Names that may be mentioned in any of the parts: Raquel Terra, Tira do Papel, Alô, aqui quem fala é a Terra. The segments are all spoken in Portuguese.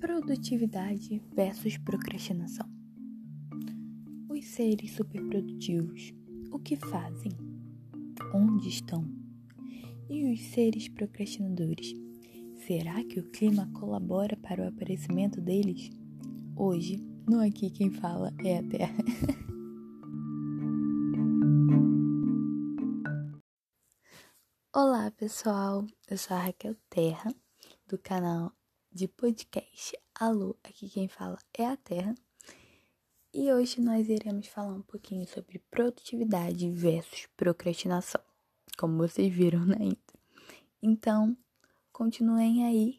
Produtividade versus procrastinação. Os seres superprodutivos, o que fazem? Onde estão? E os seres procrastinadores? Será que o clima colabora para o aparecimento deles? Hoje, no Aqui Quem Fala é a Terra. Olá, pessoal! Eu sou a Raquel Terra, do canal de podcast Alô, aqui quem fala é a Terra, e hoje nós iremos falar um pouquinho sobre produtividade versus procrastinação, como vocês viram na intro. Então, continuem aí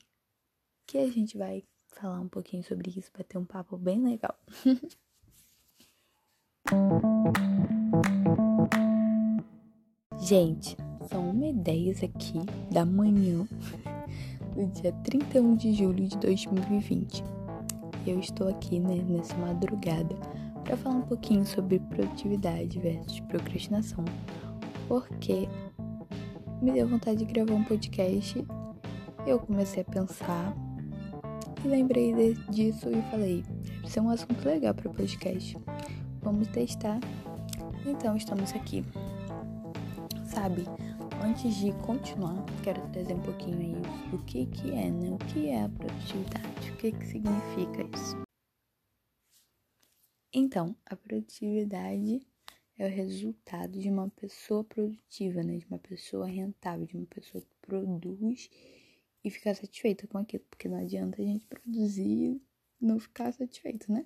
que a gente vai falar um pouquinho sobre isso, vai ter um papo bem legal. Gente, são 1h10 aqui da manhã do dia 31 de julho de 2020. Eu estou aqui, nessa madrugada, para falar um pouquinho sobre produtividade versus procrastinação, porque me deu vontade de gravar um podcast. Eu comecei a pensar e lembrei disso e falei: isso é um assunto legal para podcast, vamos testar. Então estamos aqui, sabe? Antes de continuar, quero trazer um pouquinho aí do que é, né? O que é a produtividade? O que significa isso? Então, a produtividade é o resultado de uma pessoa produtiva, né? De uma pessoa rentável, de uma pessoa que produz e fica satisfeita com aquilo, porque não adianta a gente produzir e não ficar satisfeito, né?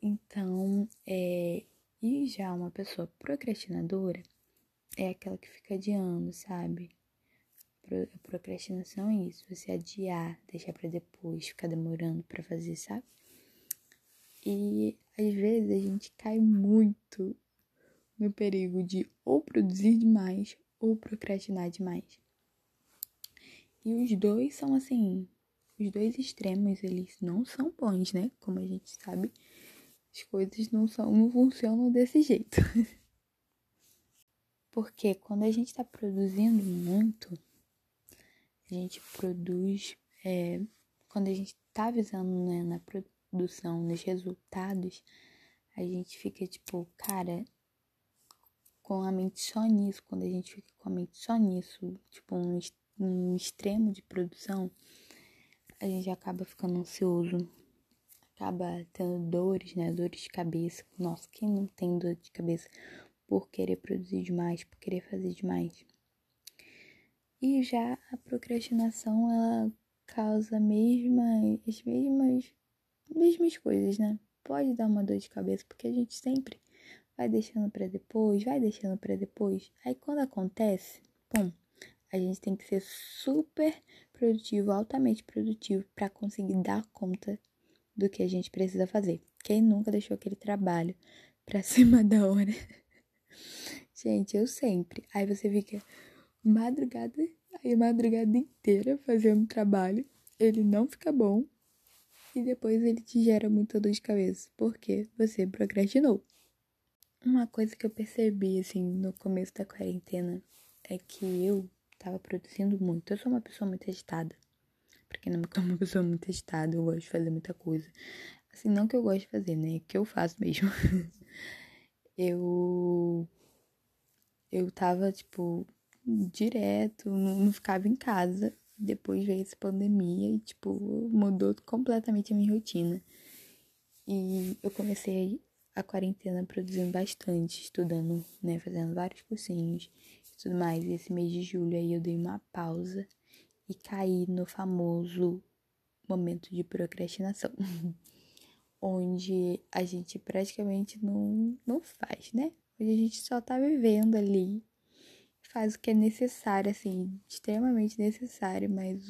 Então, e já uma pessoa procrastinadora é aquela que fica adiando, sabe? A procrastinação é isso, você adiar, deixar pra depois, ficar demorando pra fazer, sabe? E às vezes a gente cai muito no perigo de ou produzir demais ou procrastinar demais. E os dois são assim, os dois extremos, eles não são bons, né? Como a gente sabe, as coisas não funcionam desse jeito. Porque quando a gente está produzindo muito, a gente produz, quando a gente está visando, né, na produção, nos resultados, a gente fica tipo, cara, com a mente só nisso. Quando a gente fica com a mente só nisso, tipo, um extremo de produção, a gente acaba ficando ansioso, acaba tendo dores, né, dores de cabeça. Nossa, quem não tem dor de cabeça? Por querer produzir demais, por querer fazer demais. E já a procrastinação, ela causa as mesmas coisas, né? Pode dar uma dor de cabeça, porque a gente sempre vai deixando pra depois, Aí quando acontece, a gente tem que ser super produtivo, altamente produtivo, pra conseguir dar conta do que a gente precisa fazer. Quem nunca deixou aquele trabalho pra cima da hora? Gente, eu sempre. Aí você fica madrugada inteira fazendo um trabalho, ele não fica bom e depois ele te gera muita dor de cabeça, porque você procrastinou. Uma coisa que eu percebi, assim, no começo da quarentena é que eu tava produzindo muito. Eu sou uma pessoa muito agitada. Pra quem não me conhece, uma pessoa muito agitada, eu gosto de fazer muita coisa. Assim, não que eu gosto de fazer, né? Que eu faço mesmo. Eu tava, tipo, direto, não ficava em casa. Depois veio essa pandemia e, tipo, mudou completamente a minha rotina. E eu comecei a quarentena produzindo bastante, estudando, né, fazendo vários cursinhos e tudo mais. E esse mês de julho aí eu dei uma pausa e caí no famoso momento de procrastinação. Onde a gente praticamente não faz, né? Hoje a gente só tá vivendo ali, faz o que é necessário, assim, extremamente necessário, mas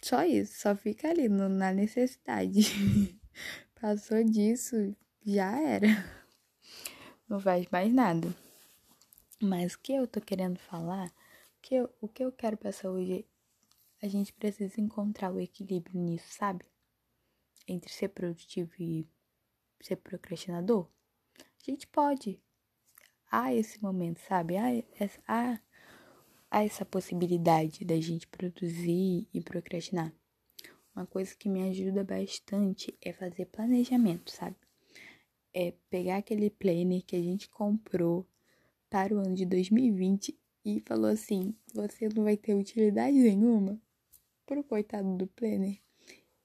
só isso, só fica ali na necessidade. Passou disso, já era. Não faz mais nada. Mas o que eu tô querendo falar, o que eu quero passar hoje, a gente precisa encontrar o equilíbrio nisso, sabe? Entre ser produtivo e ser procrastinador, a gente pode há esse momento, sabe? Há essa possibilidade da gente produzir e procrastinar. Uma coisa que me ajuda bastante é fazer planejamento, sabe? É pegar aquele planner que a gente comprou para o ano de 2020 e falou assim, você não vai ter utilidade nenhuma pro coitado do planner,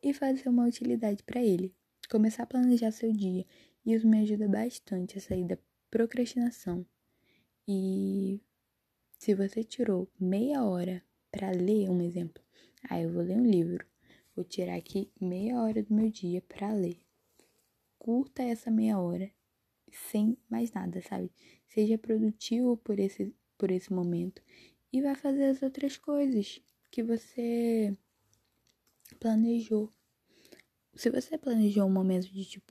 e fazer uma utilidade para ele. Começar a planejar seu dia. Isso me ajuda bastante a sair da procrastinação. E se você tirou meia hora para ler um exemplo, eu vou ler um livro. Vou tirar aqui meia hora do meu dia para ler. Curta essa meia hora sem mais nada, sabe? Seja produtivo por esse momento e vai fazer as outras coisas que você planejou. Se você planejou um momento de,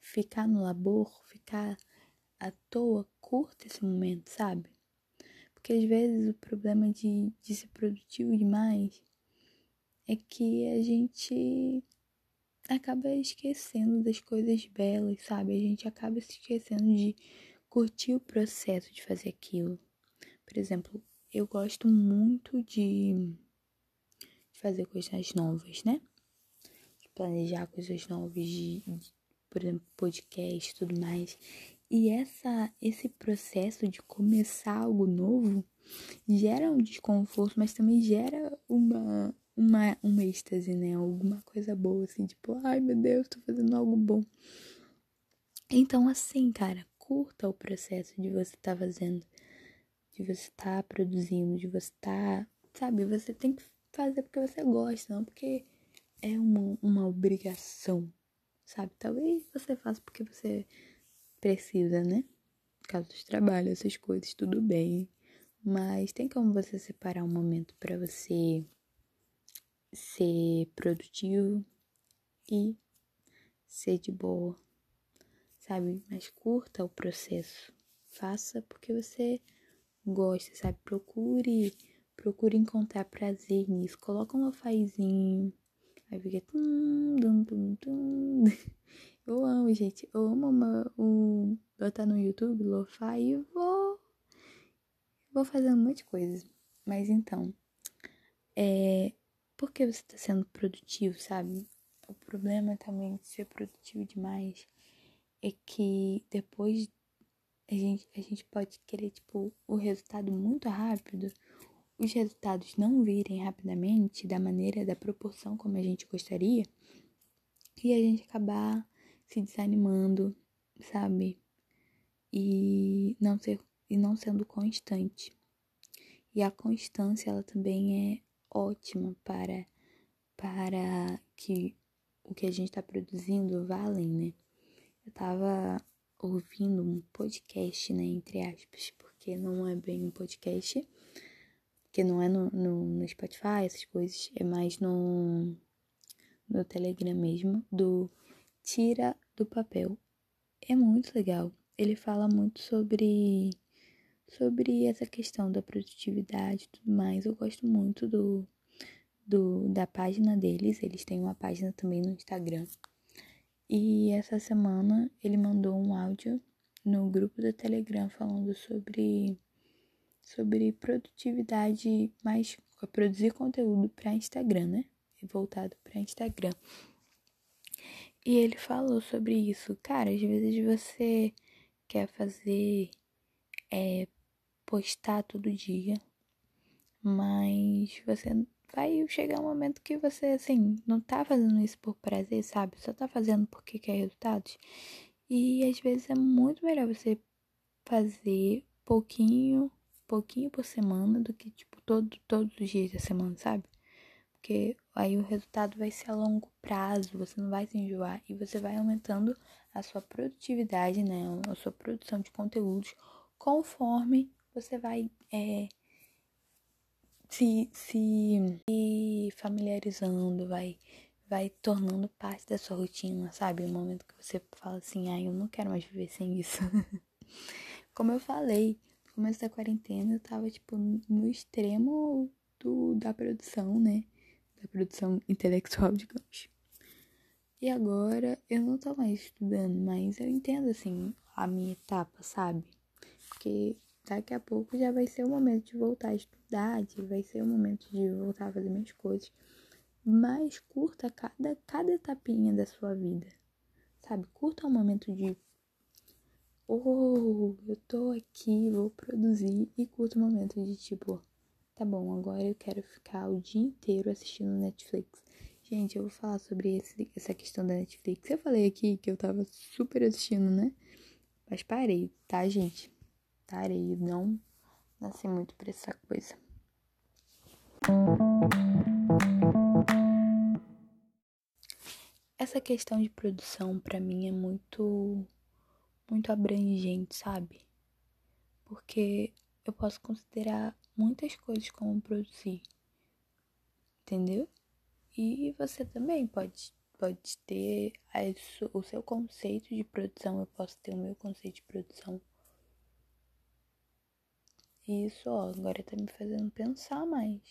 ficar no labor, ficar à toa, curta esse momento, sabe? Porque às vezes o problema de ser produtivo demais é que a gente acaba esquecendo das coisas belas, sabe? A gente acaba se esquecendo de curtir o processo de fazer aquilo. Por exemplo, eu gosto muito de fazer coisas novas, né? De planejar coisas novas, de por exemplo, podcast e tudo mais. E esse processo de começar algo novo gera um desconforto, mas também gera uma êxtase, né? Alguma coisa boa, assim, ai meu Deus, tô fazendo algo bom. Então, assim, cara, curta o processo de você tá fazendo, de você tá produzindo, de você tá, sabe? Você tem que fazer porque você gosta, não porque é uma obrigação, sabe? Talvez você faça porque você precisa, né? Por causa do trabalho, essas coisas, tudo bem. Mas tem como você separar um momento pra você ser produtivo e ser de boa, sabe? Mas curta o processo, faça porque você gosta, sabe? Procure encontrar prazer nisso, coloca um lofazinho, aí fica eu amo, gente, eu amo botar no YouTube lo-fi e vou fazendo um monte de coisa. Mas então, por que você está sendo produtivo, sabe? O problema também de ser produtivo demais é que depois a gente pode querer, o resultado muito rápido. Os resultados não virem rapidamente da maneira, da proporção como a gente gostaria. E a gente acabar se desanimando, sabe? E não sendo constante. E a constância, ela também é ótima para que o que a gente está produzindo vá além, né? Eu tava ouvindo um podcast, né, entre aspas, porque não é bem um podcast, porque não é no Spotify, essas coisas, é mais no Telegram mesmo, do Tira do Papel. É muito legal, ele fala muito sobre essa questão da produtividade e tudo mais. Eu gosto muito da página deles. Eles têm uma página também no Instagram. E essa semana ele mandou um áudio no grupo do Telegram falando sobre produtividade, mas produzir conteúdo para Instagram, né? Voltado para Instagram. E ele falou sobre isso. Cara, às vezes você quer fazer... postar todo dia, mas você vai chegar um momento que você, assim, não tá fazendo isso por prazer, sabe? Só tá fazendo porque quer resultados. E às vezes é muito melhor você fazer pouquinho por semana do que, todos os dias da semana, sabe? Porque aí o resultado vai ser a longo prazo, você não vai se enjoar e você vai aumentando a sua produtividade, né? A sua produção de conteúdos conforme você vai se familiarizando, vai tornando parte da sua rotina, sabe? O momento que você fala assim, eu não quero mais viver sem isso. Como eu falei, no começo da quarentena eu tava, no extremo da produção, né? Da produção intelectual, digamos. E agora eu não tô mais estudando, mas eu entendo, assim, a minha etapa, sabe? porque daqui a pouco já vai ser o momento de voltar a estudar, vai ser o momento de voltar a fazer minhas coisas. Mas curta cada etapinha da sua vida, sabe? Curta o momento de, eu tô aqui, vou produzir, e curta o momento de, tá bom, agora eu quero ficar o dia inteiro assistindo Netflix. Gente, eu vou falar sobre essa questão da Netflix. Eu falei aqui que eu tava super assistindo, né? Mas parei, tá, gente? Parei, não nasci muito pra essa coisa. Essa questão de produção, pra mim, é muito, muito abrangente, sabe? Porque eu posso considerar muitas coisas como produzir, entendeu? E você também pode ter o seu conceito de produção, eu posso ter o meu conceito de produção. E isso, agora tá me fazendo pensar mais.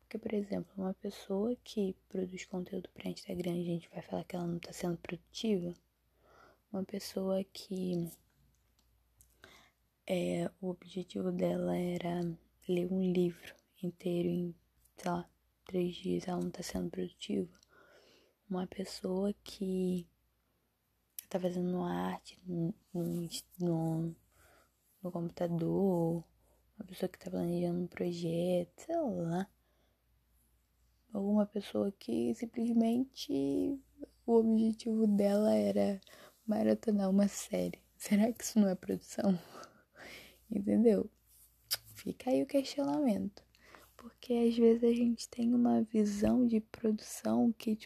Porque, por exemplo, uma pessoa que produz conteúdo pra Instagram, a gente vai falar que ela não tá sendo produtiva? Uma pessoa que o objetivo dela era ler um livro inteiro em, sei lá, 3 dias, ela não tá sendo produtiva. Uma pessoa que tá fazendo arte no computador, uma pessoa que tá planejando um projeto, sei lá. Alguma pessoa que simplesmente o objetivo dela era maratonar uma série. Será que isso não é produção? Entendeu? Fica aí o questionamento. Porque às vezes a gente tem uma visão de produção que,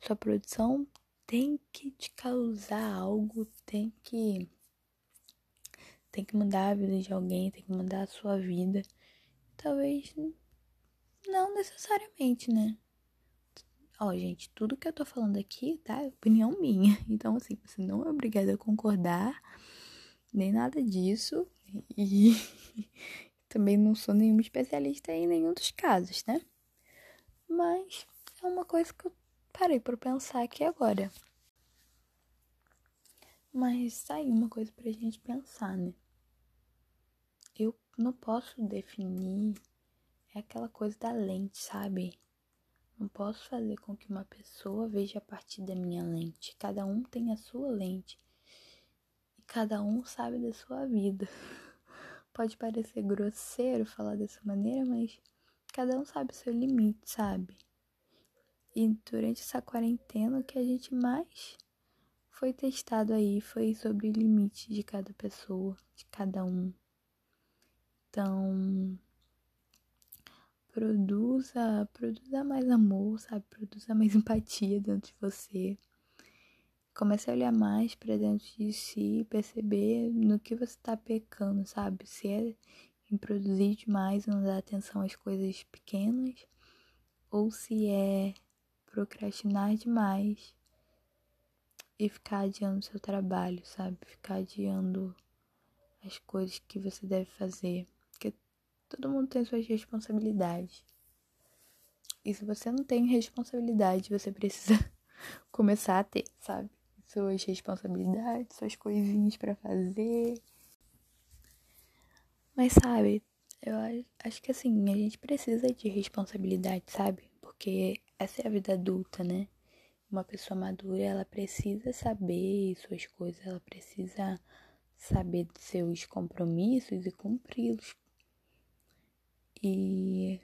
sua produção tem que te causar algo, tem que mudar a vida de alguém, tem que mudar a sua vida. Talvez não necessariamente, né? Gente, tudo que eu tô falando aqui, tá? É opinião minha. Então, assim, você não é obrigada a concordar, nem nada disso. E também não sou nenhuma especialista em nenhum dos casos, né? Mas é uma coisa que eu parei pra pensar aqui agora. Mas tá aí uma coisa pra gente pensar, né? Eu não posso definir, é aquela coisa da lente, sabe? Não posso fazer com que uma pessoa veja a partir da minha lente. Cada um tem a sua lente. E cada um sabe da sua vida. Pode parecer grosseiro falar dessa maneira, mas cada um sabe o seu limite, sabe? E durante essa quarentena, o que a gente mais foi testado aí foi sobre o limite de cada pessoa, de cada um. Então, produza mais amor, sabe? Produza mais empatia dentro de você. Comece a olhar mais pra dentro de si e perceber no que você tá pecando, sabe? Se é em produzir demais e não dar atenção às coisas pequenas, ou se é procrastinar demais e ficar adiando o seu trabalho, sabe? Ficar adiando as coisas que você deve fazer. Porque todo mundo tem suas responsabilidades. E se você não tem responsabilidade, você precisa começar a ter, sabe? Suas responsabilidades, suas coisinhas pra fazer. Mas, sabe, eu acho que, assim, a gente precisa de responsabilidade, sabe? Porque essa é a vida adulta, né? Uma pessoa madura, ela precisa saber suas coisas, ela precisa saber de seus compromissos e cumpri-los. E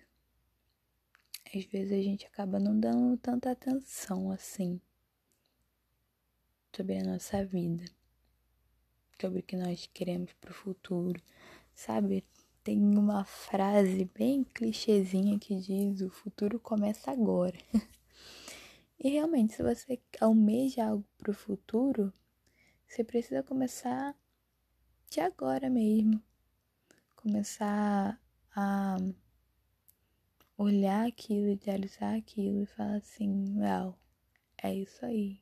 às vezes a gente acaba não dando tanta atenção, assim, sobre a nossa vida, sobre o que nós queremos pro futuro, sabe? Tem uma frase bem clichêzinha que diz: o futuro começa agora. E realmente, se você almeja algo pro futuro, você precisa começar de agora mesmo. Começar a olhar aquilo, idealizar aquilo e falar assim: é isso aí.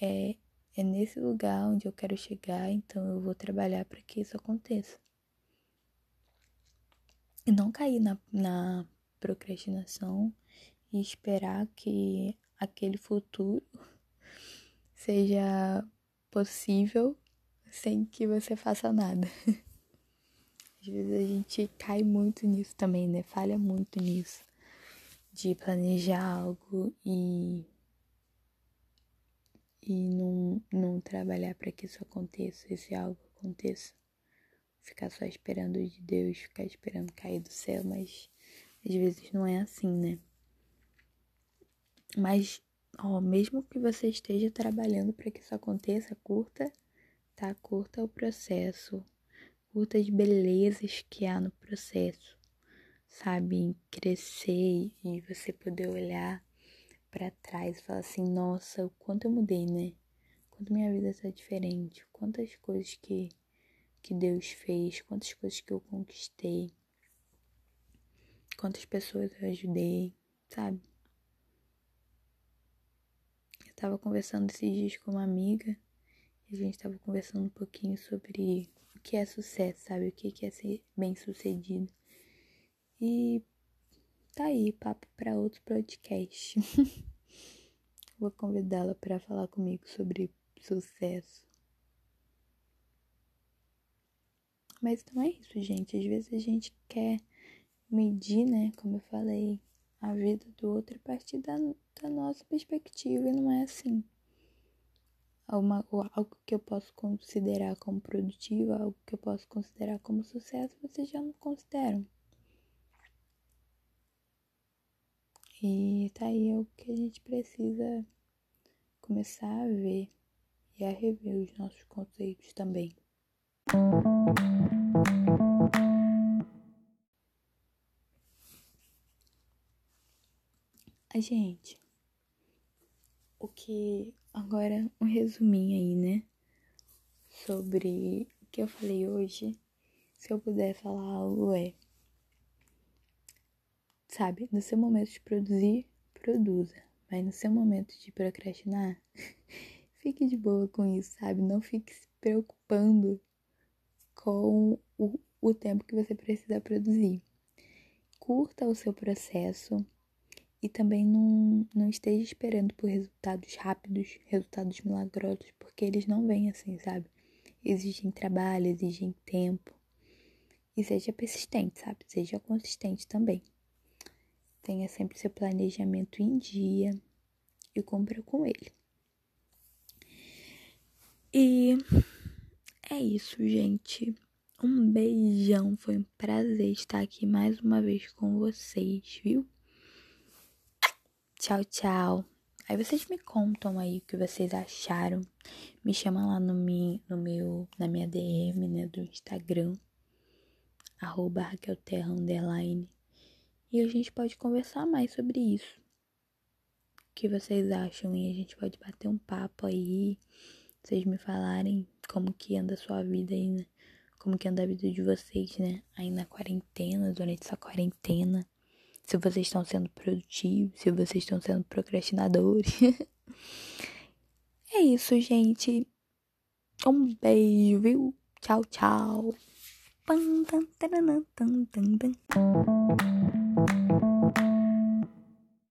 É nesse lugar onde eu quero chegar, então eu vou trabalhar para que isso aconteça. E não cair na procrastinação e esperar que aquele futuro seja possível, sem que você faça nada. Às vezes a gente cai muito nisso também, né? Falha muito nisso. De planejar algo e não trabalhar para que isso aconteça, esse algo aconteça. Ficar só esperando de Deus, ficar esperando cair do céu, mas às vezes não é assim, né? Mas, mesmo que você esteja trabalhando para que isso aconteça, curta, tá? Curta o processo. Curta as belezas que há no processo, sabe? Crescer e você poder olhar para trás e falar assim, nossa, o quanto eu mudei, né? O quanto minha vida tá diferente, quantas coisas que Deus fez, quantas coisas que eu conquistei, quantas pessoas eu ajudei, sabe? Eu tava conversando esses dias com uma amiga e a gente tava conversando um pouquinho sobre o que é sucesso, sabe? O que é ser bem-sucedido. E tá aí, papo pra outro podcast. Vou convidá-la pra falar comigo sobre sucesso. Mas então é isso, gente. Às vezes a gente quer medir, né? Como eu falei, a vida do outro a partir da nossa perspectiva. E não é assim. Algo que eu posso considerar como produtivo, algo que eu posso considerar como sucesso, vocês já não consideram. E tá aí é o que a gente precisa começar a ver e a rever os nossos conceitos também. Gente, o que... Agora, um resuminho aí, né? Sobre o que eu falei hoje. Se eu puder falar algo sabe, no seu momento de produzir, produza. Mas no seu momento de procrastinar, fique de boa com isso, sabe? Não fique se preocupando com o tempo que você precisa produzir. Curta o seu processo. E também não esteja esperando por resultados rápidos, resultados milagrosos, porque eles não vêm assim, sabe? Exigem trabalho, exigem tempo. E seja persistente, sabe? Seja consistente também. Tenha sempre seu planejamento em dia e cumpra com ele. E é isso, gente. Um beijão. Foi um prazer estar aqui mais uma vez com vocês, viu? Tchau, tchau. Aí vocês me contam aí o que vocês acharam. Me chama lá na minha DM, né, do Instagram. @RaquelTerra_. E a gente pode conversar mais sobre isso. O que vocês acham? E a gente pode bater um papo aí. Vocês me falarem como que anda a sua vida aí, né? Como que anda a vida de vocês, né? Aí na quarentena, durante essa quarentena. Se vocês estão sendo produtivos, se vocês estão sendo procrastinadores. É isso, gente. Um beijo, viu? Tchau, tchau.